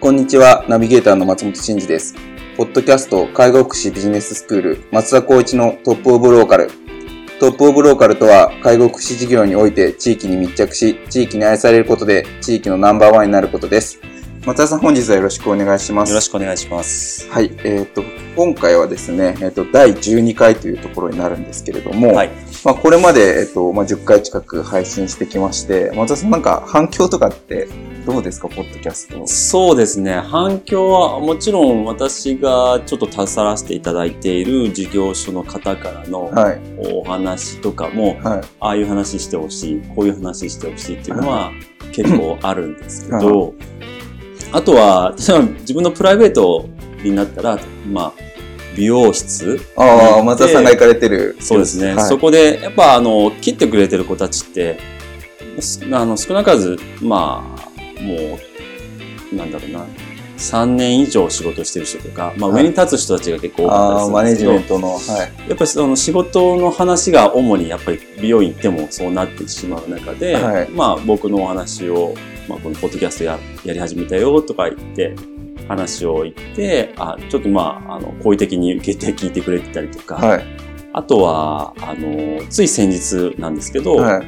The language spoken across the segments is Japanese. こんにちは、ナビゲーターの松本真嗣です。ポッドキャスト介護福祉ビジネススクール松田光一のトップオブローカル。トップオブローカルとは、介護福祉事業において地域に密着し、地域に愛されることで地域のナンバーワンになることです。松田さん、本日はよろしくお願いします。よろしくお願いします。はい、今回はですね、第12回というところになるんですけれども、はい、これまで10回近く配信してきまして、松田さん、なんか反響とかってどうですか、ポッドキャスト。そうですね、反響はもちろん私がちょっと携わらせていただいている事業所の方からのお話とかも、はい、ああいう話してほしい、こういう話してほしいっていうのは結構あるんですけど、あとは自分のプライベートになったら、美容室。ああ、松田さんが行かれてる。そうですね、はい、そこでやっぱ切ってくれてる子たちって少なからずもう3年以上仕事してる人とか、上に立つ人たちが結構多かったですけど、マネジメントの、はい、やっぱりその仕事の話が主にやっぱり美容院でもそうなってしまう中で、はい、僕のお話を、このポッドキャスト やり始めたよとか言って話を言って、ちょっと好意的に受けて聞いてくれてたりとか、はい、あとはつい先日なんですけど、はい、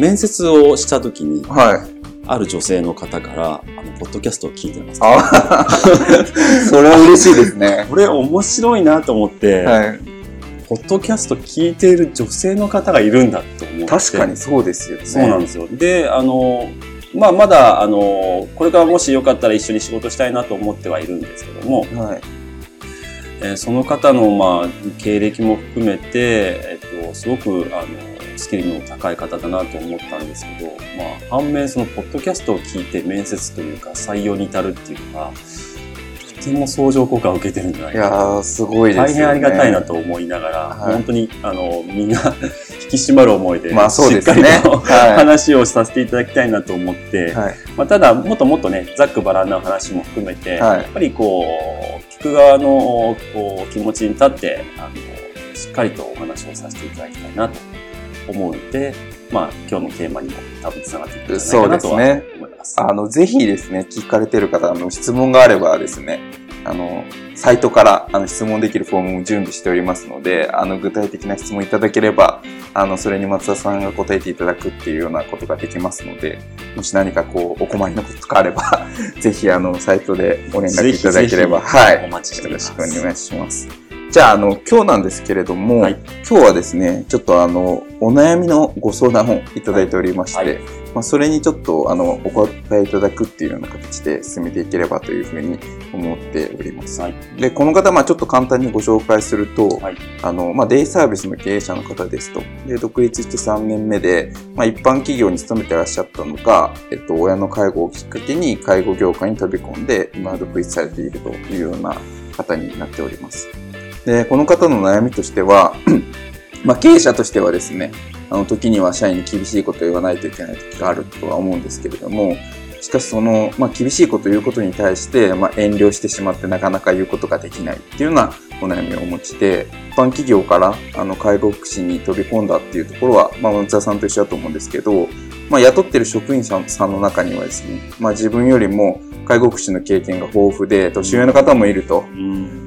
面接をしたときに、はい、ある女性の方からポッドキャストを聞いてます、ね。あそれは嬉しいですね。これ面白いなと思って、はい、ポッドキャスト聞いている女性の方がいるんだと思って。確かにそうですよね。そうなんですよ。で、まだこれからもしよかったら一緒に仕事したいなと思ってはいるんですけども、はい、その方の経歴も含めて、すごくスキルの高い方だなと思ったんですけど、反面そのポッドキャストを聞いて面接というか採用に至るっていうのはとても相乗効果を受けてるんじゃないかな。いやすごいですね。大変ありがたいなと思いながら、はい、本当にみんな引き締まる思いで、そうですね、しっかりと、はい、話をさせていただきたいなと思って、はい、ただもっともっとね、ざっくばらんな話も含めて、はい、やっぱり聞く側の気持ちに立ってしっかりとお話をさせていただきたいなと思うので、今日のテーマにも多分つながっていくんじゃないかなとは思います。そうですね。ぜひですね、聞かれている方の質問があればですね、サイトから質問できるフォームを準備しておりますので、具体的な質問いただければ、それに松田さんが答えていただくっていうようなことができますので、もし何かお困りのことがあれば、ぜひサイトでご連絡いただければ、はい、お待ちしております。よろしくお願いします。じゃあ、今日なんですけれども、はい、今日はですね、ちょっとお悩みのご相談をいただいておりまして、はいはい、それにちょっとお答えいただくっていうような形で進めていければというふうに思っております。はい、で、この方、ちょっと簡単にご紹介すると、はい、デイサービスの経営者の方ですと。で、独立して3年目で、一般企業に勤めていらっしゃったのか、親の介護をきっかけに介護業界に飛び込んで、今独立されているというような方になっております。で、この方の悩みとしては、経営者としてはですね、時には社員に厳しいことを言わないといけない時があるとは思うんですけれども、しかし厳しいことを言うことに対して、遠慮してしまってなかなか言うことができないっていうようなお悩みをお持ちで、一般企業から介護福祉に飛び込んだっていうところは、松田さんと一緒だと思うんですけど、雇ってる職員さんの中にはですね、自分よりも介護福祉の経験が豊富で年上の方もいると。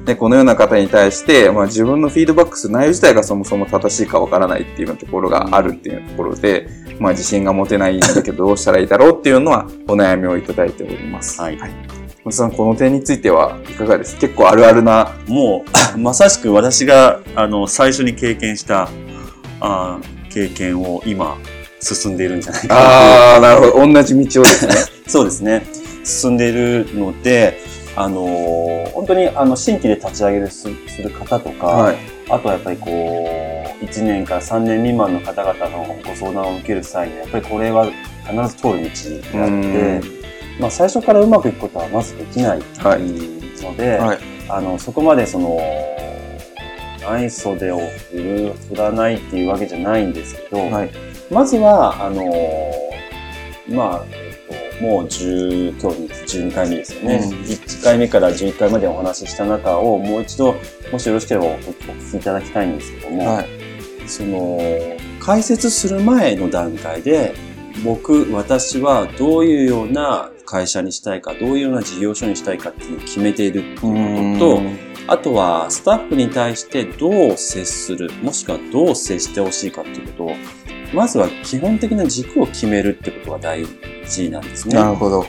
で、このような方に対して、自分のフィードバックする内容自体がそもそも正しいかわからないっていうようなところがあるっていうところで、まあ、自信が持てないんだけどどうしたらいいだろうっていうのはお悩みをいただいております。はい。松さん、この点についてはいかがですか？結構あるあるな。もうまさしく私が最初に経験した経験を今進んでいるんじゃないかな。ああ、なるほど。同じ道をですね。そうですね。進んでいるので、本当に新規で立ち上げるする方とか、はい、あとはやっぱりこう1年から3年未満の方々のご相談を受ける際にやっぱりこれは必ず通る道であって、まあ、最初からうまくいくことはまずできないので、はいはい、そこまでその愛想でを振らないっていうわけじゃないんですけど、はい、まずはまあもう今日12回目ですよね、1回目から11回までお話しした中をもう一度もしよろしければお聞きいただきたいんですけども、はい、その解説する前の段階で私はどういうような会社にしたいか、どういうような事業所にしたいかっていうのを決めているっていうことと、あとはスタッフに対してどう接する、もしくはどう接してほしいかっていうことをまずは基本的な軸を決めるってことが大事なんですね。なるほど。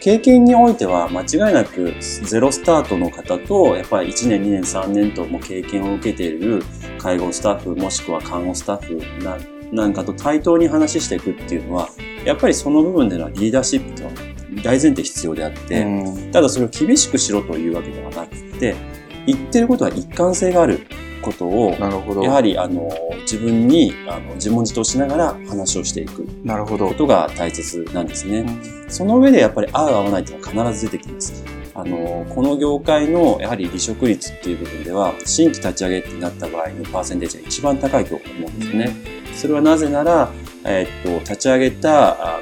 経験においては間違いなくゼロスタートの方とやっぱり1年2年3年とも経験を受けている介護スタッフもしくは看護スタッフなんかと対等に話していくっていうのはやっぱりその部分でのリーダーシップとは大前提必要であって、ただそれを厳しくしろというわけではなくて、言ってることは一貫性があることをやはり自分に自問自答しながら話をしていくことが大切なんですね。その上でやっぱり合う合わないというのは必ず出てきます。この業界のやはり離職率っていう部分では新規立ち上げになった場合のパーセンテージが一番高いと思うんですね。それはなぜなら、立ち上げた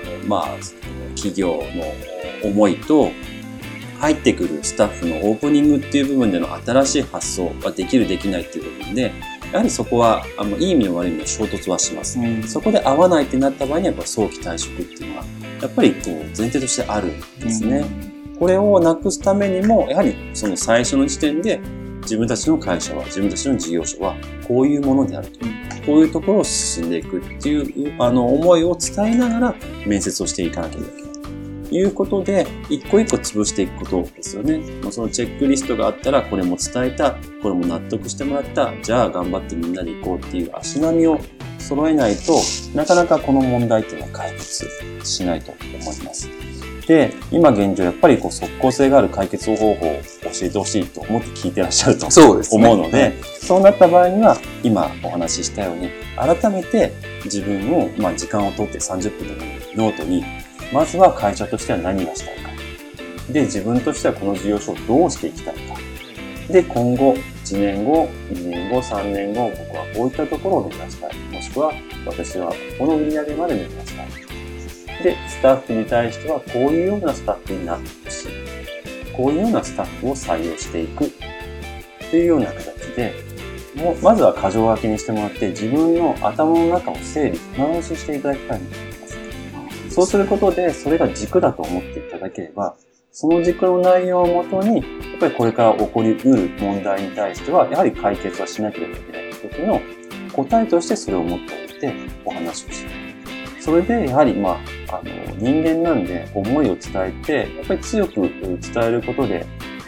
企業の思いと入ってくるスタッフのオープニングっていう部分での新しい発想ができるできないっていう部分でやはりそこは良い意味も悪い意味も衝突はします、そこで合わないってなった場合にはやっぱ早期退職っていうのはやっぱりこう前提としてあるんですね、これをなくすためにもやはりその最初の時点で自分たちの会社は自分たちの事業所はこういうものであると、こういうところを進んでいくっていう思いを伝えながら面接をしていかなければいけないいうことで一個一個潰していくことですよね。そのチェックリストがあったらこれも伝えた、これも納得してもらった、じゃあ頑張ってみんなで行こうっていう足並みを揃えないとなかなかこの問題っていうのは解決しないと思います。で、今現状やっぱりこう即効性がある解決方法を教えてほしいと思って聞いてらっしゃると思うので、そうなった場合には今お話ししたように改めて自分を時間を取って30分でノートにまずは会社としては何がしたいか。で、自分としてはこの事業所をどうしていきたいか。で、今後、1年後、2年後、3年後、僕はこういったところを目指したい。もしくは、私はここの売り上げまで目指したい。で、スタッフに対してはこういうようなスタッフになってほしい。こういうようなスタッフを採用していく。というような形で、もうまずは箇条書きにしてもらって、自分の頭の中を整理、直ししていただきたいんです。そうすることでそれが軸だと思っていただければ、その軸の内容をもとにやっぱりこれから起こりうる問題に対してはやはり解決はしなければいけない時の答えとしてそれを持っておいてお話をする。それでやはり人間なんで思いを伝えてやっぱり強く伝えることで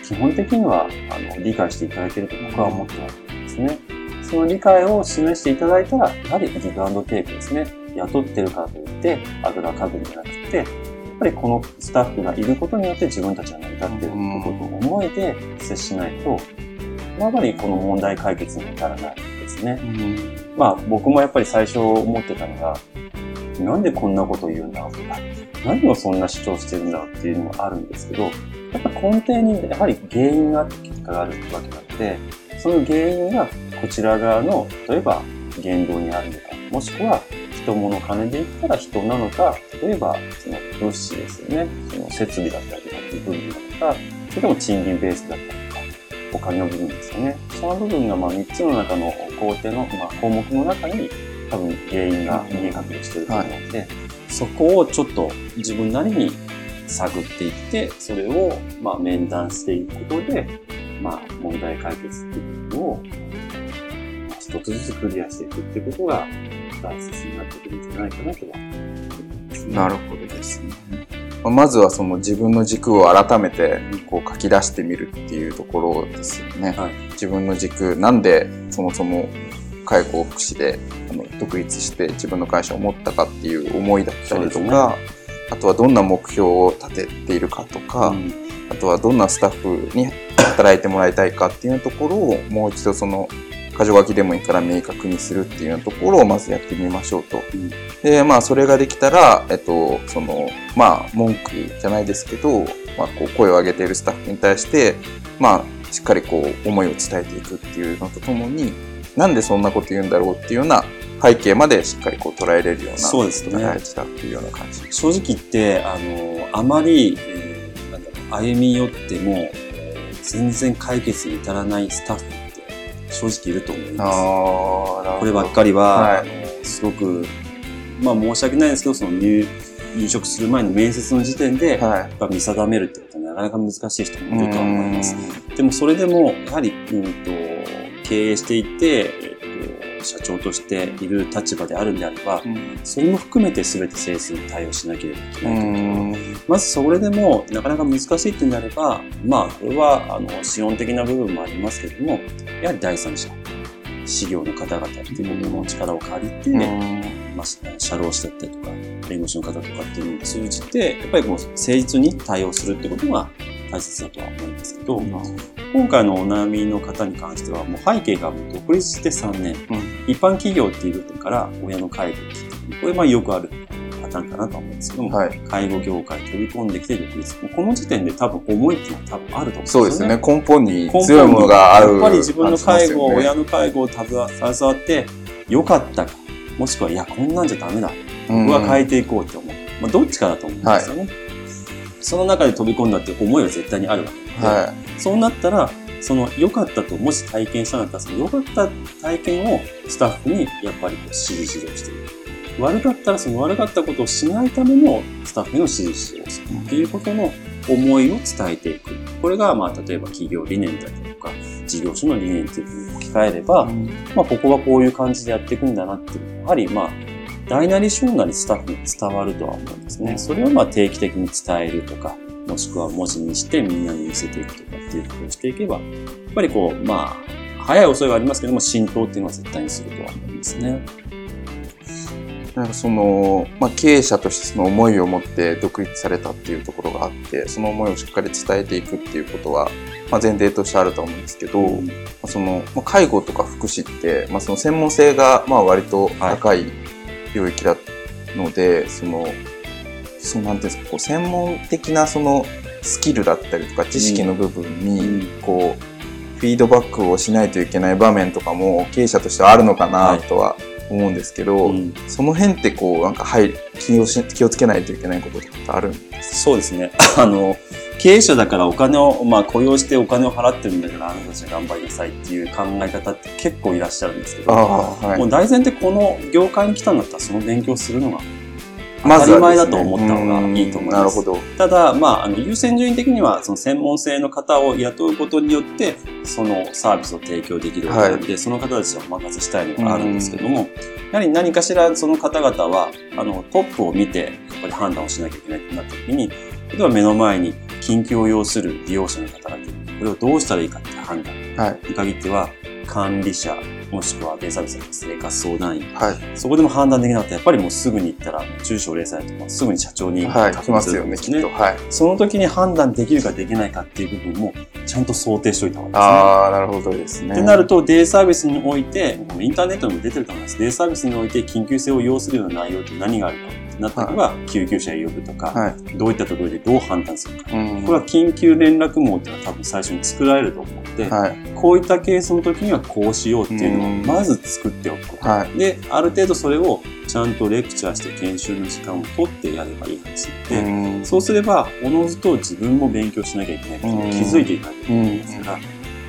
基本的には理解していただけると僕は思っていますね。その理解を示していただいたらやはりギブアンドテイクですね。雇ってるからといってあぐらかぐんじゃなくて、やっぱりこのスタッフがいることによって自分たちが成り立っていることと思えて接しないとやっぱりこの問題解決に至らないですね、僕もやっぱり最初思ってたのがなんでこんなこと言うんだろうとか何をそんな主張してるんだろうっていうのもあるんですけど、やっぱ根底にやはり原因があって結果があるわけなので、その原因がこちら側の例えば言動にあるのか、もしくは人物金で言ったら人なのか、例えばその物資ですよね、その設備だったりとかっていう部分だとか、それとも賃金ベースだったりとかお金の部分ですよね。その部分が3つの中の工程の項目の中に多分原因が見え隠れしていると思うので、そこをちょっと自分なりに探っていって、それを面談していくことで問題解決っていうのを一つずつクリアしていくっていうことがサースになってくるんじゃないかなとは思いますね。なるほどですね。まずはその自分の軸を改めてこう書き出してみるっていうところですよね、はい、自分の軸、なんでそもそも介護福祉で独立して自分の会社を持ったかっていう思いだったりとか、ね、あとはどんな目標を立てているかとか、あとはどんなスタッフに働いてもらいたいかっていうところをもう一度その箇条書きでもいいから明確にするっていうようなところをまずやってみましょうと。で、まあそれができたら、そのまあ文句じゃないですけど、まあこう声を上げているスタッフに対して、まあしっかりこう思いを伝えていくっていうのとともに、なんでそんなこと言うんだろうっていうような背景までしっかりこう捉えれるようなそうですね。大事だっていうような感じ。正直言ってあまり、歩み寄っても全然解決に至らないスタッフ。正直いると思います。こればっかりは、はい、すごく、まあ、申し訳ないですけどその入職する前の面接の時点で、はい、やっぱ見定めるってことはなかなか難しい人もいると思います。でもそれでもやはり、経営していて、社長としている立場であるんであれば、それも含めて全て誠実に対応しなければいけないと思います。まずそれでもなかなか難しいってなれば、まあこれは資本的な部分もありますけども、やはり第三者、事業の方々っていうものの力を借りて、社労士だったりとか弁護士の方とかっていうのを通じて、やっぱりこう誠実に対応するってことが大切だとは思うんですけど、今回のお悩みの方に関してはもう背景が独立して3年、一般企業っていう部分から親の介護っていう、これまあよくあるパターンかなと思うんですけども、はい、介護業界飛び込んできて独立、この時点で多分思いっていうのは多分あると思うんですよね。そうですね。根本に強いものがある。やっぱり自分の介護、ね、親の介護を携わって良かったか、もしくはいやこんなんじゃダメだ、僕は変えていこうと思う、どっちかだと思うんですよね、はい。その中で飛び込んだって思いは絶対にあるわけで、はい、そうなったらその良かったともし体験したなら、その良かった体験をスタッフにやっぱりこう指示指導している。悪かったらその悪かったことをしないためのスタッフへの指示指導をするっていうことの思いを伝えていく。これがまあ例えば企業理念だったりとか事業所の理念っていうふうに置き換えれば、ここはこういう感じでやっていくんだなっていうのはやはり大なり小なりスタッフに伝わるとは思うんですね。それを定期的に伝えるとか、もしくは文字にしてみんなに見せていくとかっていうことをしていけば、やっぱりこう早い遅いはありますけども浸透っていうのは絶対にするとは思うんですね。なんかその、経営者としてその思いを持って独立されたっていうところがあって、その思いをしっかり伝えていくっていうことは、前提としてあると思うんですけど、その介護とか福祉って、その専門性が割と高い領域だので、なんていうんですか、専門的なそのスキルだったりとか知識の部分にこうフィードバックをしないといけない場面とかも経営者としてはあるのかなとは思うんですけど、その辺ってこう気をつけないといけないことってあるんですか？そうですね。経営者だからお金を、雇用してお金を払ってるんだからあなたたち頑張りなさいっていう考え方って結構いらっしゃるんですけど、もう大前提この業界に来たんだったらその勉強するのが当たり前だと思った方がいいと思います。ただ、優先順位的にはその専門性の方を雇うことによってそのサービスを提供できるわけで、その方たちをお任せしたいのがあるんですけども、やはり何かしらその方々はトップを見てやっぱり判断をしなきゃいけないとなった時に、例えば目の前に緊急を要する利用者の方々、これをどうしたらいいかって判断に限っては、管理者もしくはデイサービスの生活相談員、そこでも判断できなくて、やっぱりもうすぐに行ったら中小零細だとすぐに社長に来ますよね、きっと。その時に判断できるかできないかっていう部分もちゃんと想定しておいた方がいいですね。なるほどですね。ってなるとデイサービスにおいて、インターネットにも出てると思います。デイサービスにおいて緊急性を要するような内容って何があるかなった時は、救急車を呼ぶとか、どういったところでどう判断するか、これは緊急連絡網っていうのは多分最初に作られると思うので、こういったケースの時にはこうしようっていうのをまず作っておくこと、である程度それをちゃんとレクチャーして研修の時間を取ってやればいいはずで、そうすればおのずと自分も勉強しなきゃいけないことに気づいていかないといけないですから、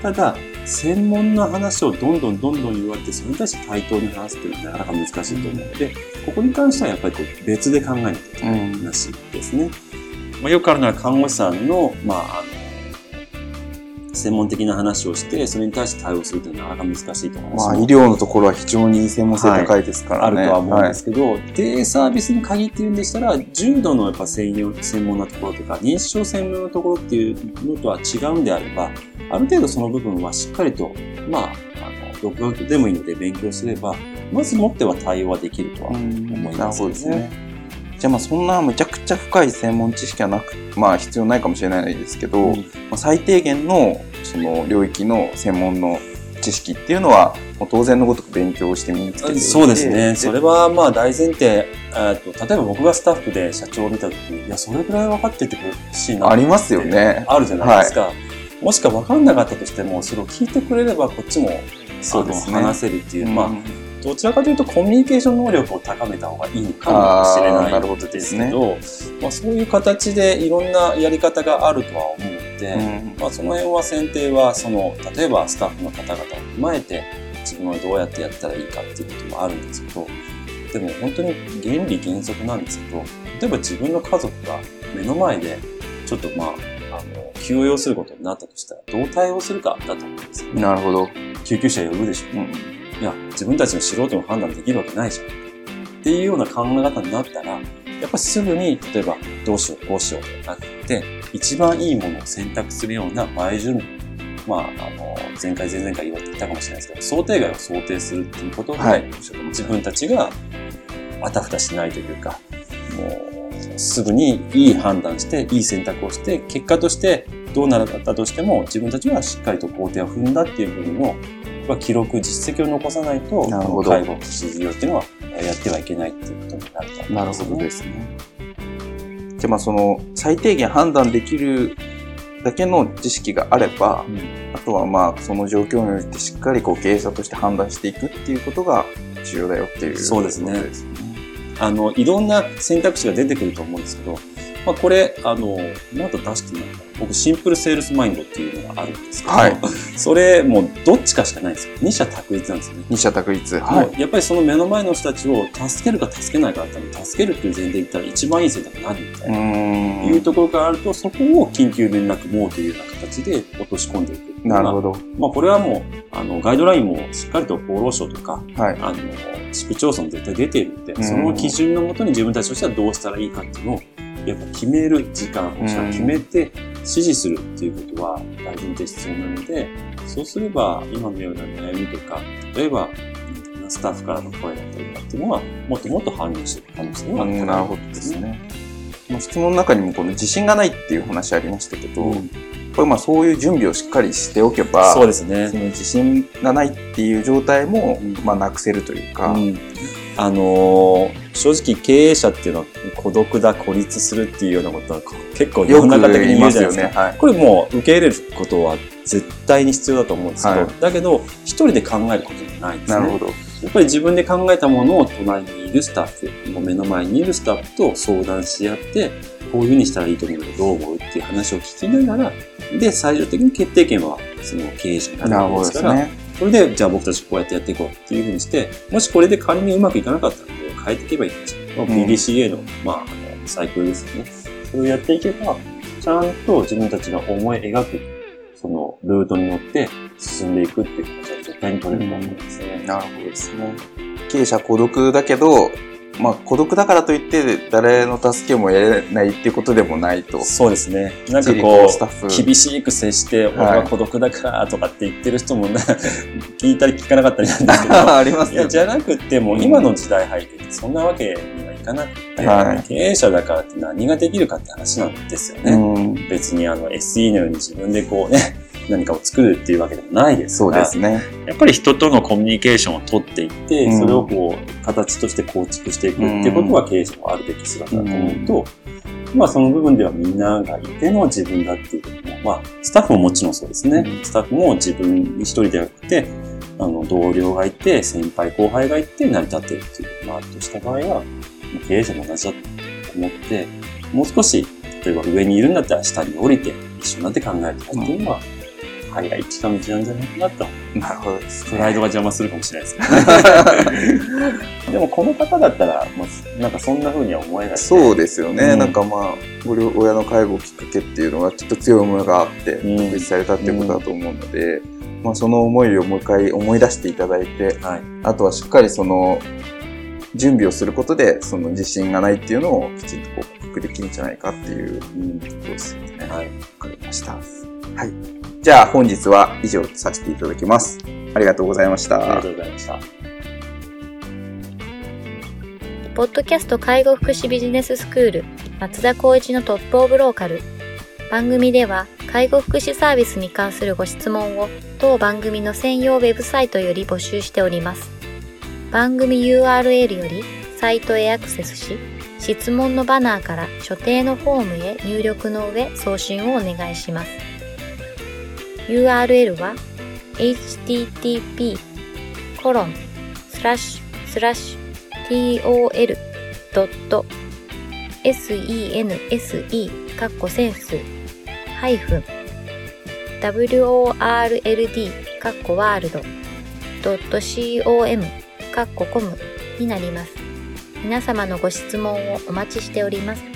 ただ専門の話をどんどん言われて、それに対して対等に話すっていうのはなかなか難しいと思うので、ここに関してはやっぱり別で考えないといけない話ですね。よくあるのは看護師さんの、専門的な話をしてそれに対して対応するというのはなかなか難しいと思います。まあ、医療のところは非常に専門性高いですからね、はい、あるとは思うんですけど、はい、デイサービスに限っていうんでしたら重度のやっぱ専門なところとか認知症専門のところっていうのとは違うんであれば、ある程度その部分はしっかりとまあ独学でもいいので勉強すればまずもっては対応はできるとは思いますね。じゃあ、 まあそんなむちゃくちゃ深い専門知識はなく、まあ、必要ないかもしれないですけど、うん、まあ、最低限のその領域の専門の知識っていうのはもう当然のごとく勉強して身につけていて、そうですね、それはまあ大前提。例えば僕がスタッフで社長を見た時に、いやそれぐらい分かっててほしいなってありますよね、あるじゃないですか、はい、もしか分かんなかったとしてもそれを聞いてくれればこっちもそうですね、話せるっていう、うん、まあどちらかというとコミュニケーション能力を高めた方がいいのかもしれないんですけど、まあ、そういう形でいろんなやり方があるとは思うので、うん、まあ、その辺は選定はその例えばスタッフの方々を踏まえて自分はどうやってやったらいいかっていうこともあるんですけど、でも本当に原理原則なんですけど、例えば自分の家族が目の前でちょっとまあ急を要することになったとしたらどう対応するかだと思うんですよね。なるほど。救急車呼ぶでしょ、うん、いや自分たちの素人の判断できるわけないじゃんっていうような考え方になったら、やっぱすぐに例えばどうしようこうしようとなって一番いいものを選択するような前準備、まあ前回前々回言われていたかもしれないですけど、想定外を想定するっていうことで、はい、自分たちがあたふたしないというか、もうすぐにいい判断していい選択をして結果としてどうなったとしても自分たちはしっかりと工程を踏んだっていう部分を記録実績を残さないと介護支持業っていうのはやってはいけないっていうことになるから、ね、なるほどですね。じゃあ、まあその最低限判断できるだけの知識があれば、うん、あとはまあその状況によってしっかりこう経営者として判断していくっていうことが重要だよっていう、そうですね。いろんな選択肢が出てくると思うんですけど、まあ、これまだ出してない僕シンプルセールスマインドっていうのがあるんですけど、はい、それもうどっちかしかないんですよ。二者択一なんですよね。二者択一、はい、やっぱりその目の前の人たちを助けるか助けないかだったら、助けるっていう前提で言ったら一番いい選択何みたいないうところからあると、そこを緊急連絡網というような形で落とし込んでいく。なるほど。まあ、これはもうガイドラインもしっかりと厚労省とか、はい、市区町村も絶対出ているので、その基準のもとに自分たちとしてはどうしたらいいかっていうのをやっぱ決める時間を決めて指示するっていうことは大事で必要なので、そうすれば今のような悩みとか、例えばスタッフからの声だったりとかっていうのはもっともっと反映していく可能性は高いですね。質問の中にもこの自信がないっていう話ありましたけど、うん、これまあそういう準備をしっかりしておけば、そうですね、その自信がないっていう状態もまあなくせるというか、うん、正直経営者っていうのは孤独だ孤立するっていうようなことは結構世の中的に言うじゃないですか。よく言いますよね、はい、これもう受け入れることは絶対に必要だと思うんですけど、はい、だけど一人で考えることじゃないんですね。なるほど。やっぱり自分で考えたものを隣にいるスタッフ、目の前にいるスタッフと相談し合って、こういうふうにしたらいいと思うけどどう思うっていう話を聞きながらで、最終的に決定権はその経営者になるんですから、これでじゃあ僕たちこうやってやっていこうっていうふうにして、もしこれで仮にうまくいかなかったら変えていけばいいんですよ、うん、PDCA の、まあ、サイクルですよね。それをやっていけばちゃんと自分たちが思い描くそのルートに乗って進んでいくっていう形は絶対に取れると思うんですね、うん、なるほどですね。経営者孤独だけど、まあ、孤独だからといって誰の助けも得れないっていうことでもないと。そうですね。なんかこう厳しく接して俺は孤独だからとかって言ってる人も聞いたり聞かなかったりなんですけどあります、ね、いやじゃなくても今の時代背景ってそんなわけにはいかなくて、はい、経営者だからって何ができるかって話なんですよね、うん、別にSE のように自分でこうね何かを作るっていうわけでもないですが、そうですね、やっぱり人とのコミュニケーションを取っていって、うん、それをこう形として構築していくっていうことは経営者のあるべき姿だと思うと、うん、まあその部分ではみんながいての自分だっていうことも、まあスタッフももちろんそうですね、うん、スタッフも自分一人ではなくて同僚がいて先輩後輩がいて成り立っているっていうのがあるとした場合は、経営者も同じだと思って、もう少し例えば上にいるんだったら下に降りて一緒になって考えるとかっていうのは、うん、針が一番道なんじゃないかなと。なるほどですね。プライドが邪魔するかもしれないですけど。でもこの方だったら、まあ、なんかそんな風には思えない、ね。そうですよね。うん、なんかまあ親の介護をきっかけっていうのがきっと強い思いがあって独立されたっていうことだと思うので、うん、まあその思いをもう一回思い出していただいて、はい、あとはしっかりその準備をすることでその自信がないっていうのをきちんとこう克服できるんじゃないかっていうことですよね。はい、わかりました。はい、じゃあ本日は以上とさせていただきます。ありがとうございました。ありがとうございました。ポッドキャスト介護福祉ビジネススクール松田浩一のトップオブローカル。番組では介護福祉サービスに関するご質問を当番組の専用ウェブサイトより募集しております。番組 URL よりサイトへアクセスし、質問のバナーから所定のフォームへ入力の上送信をお願いします。URL は http://tol.sense-world.com になります。皆様のご質問をお待ちしております。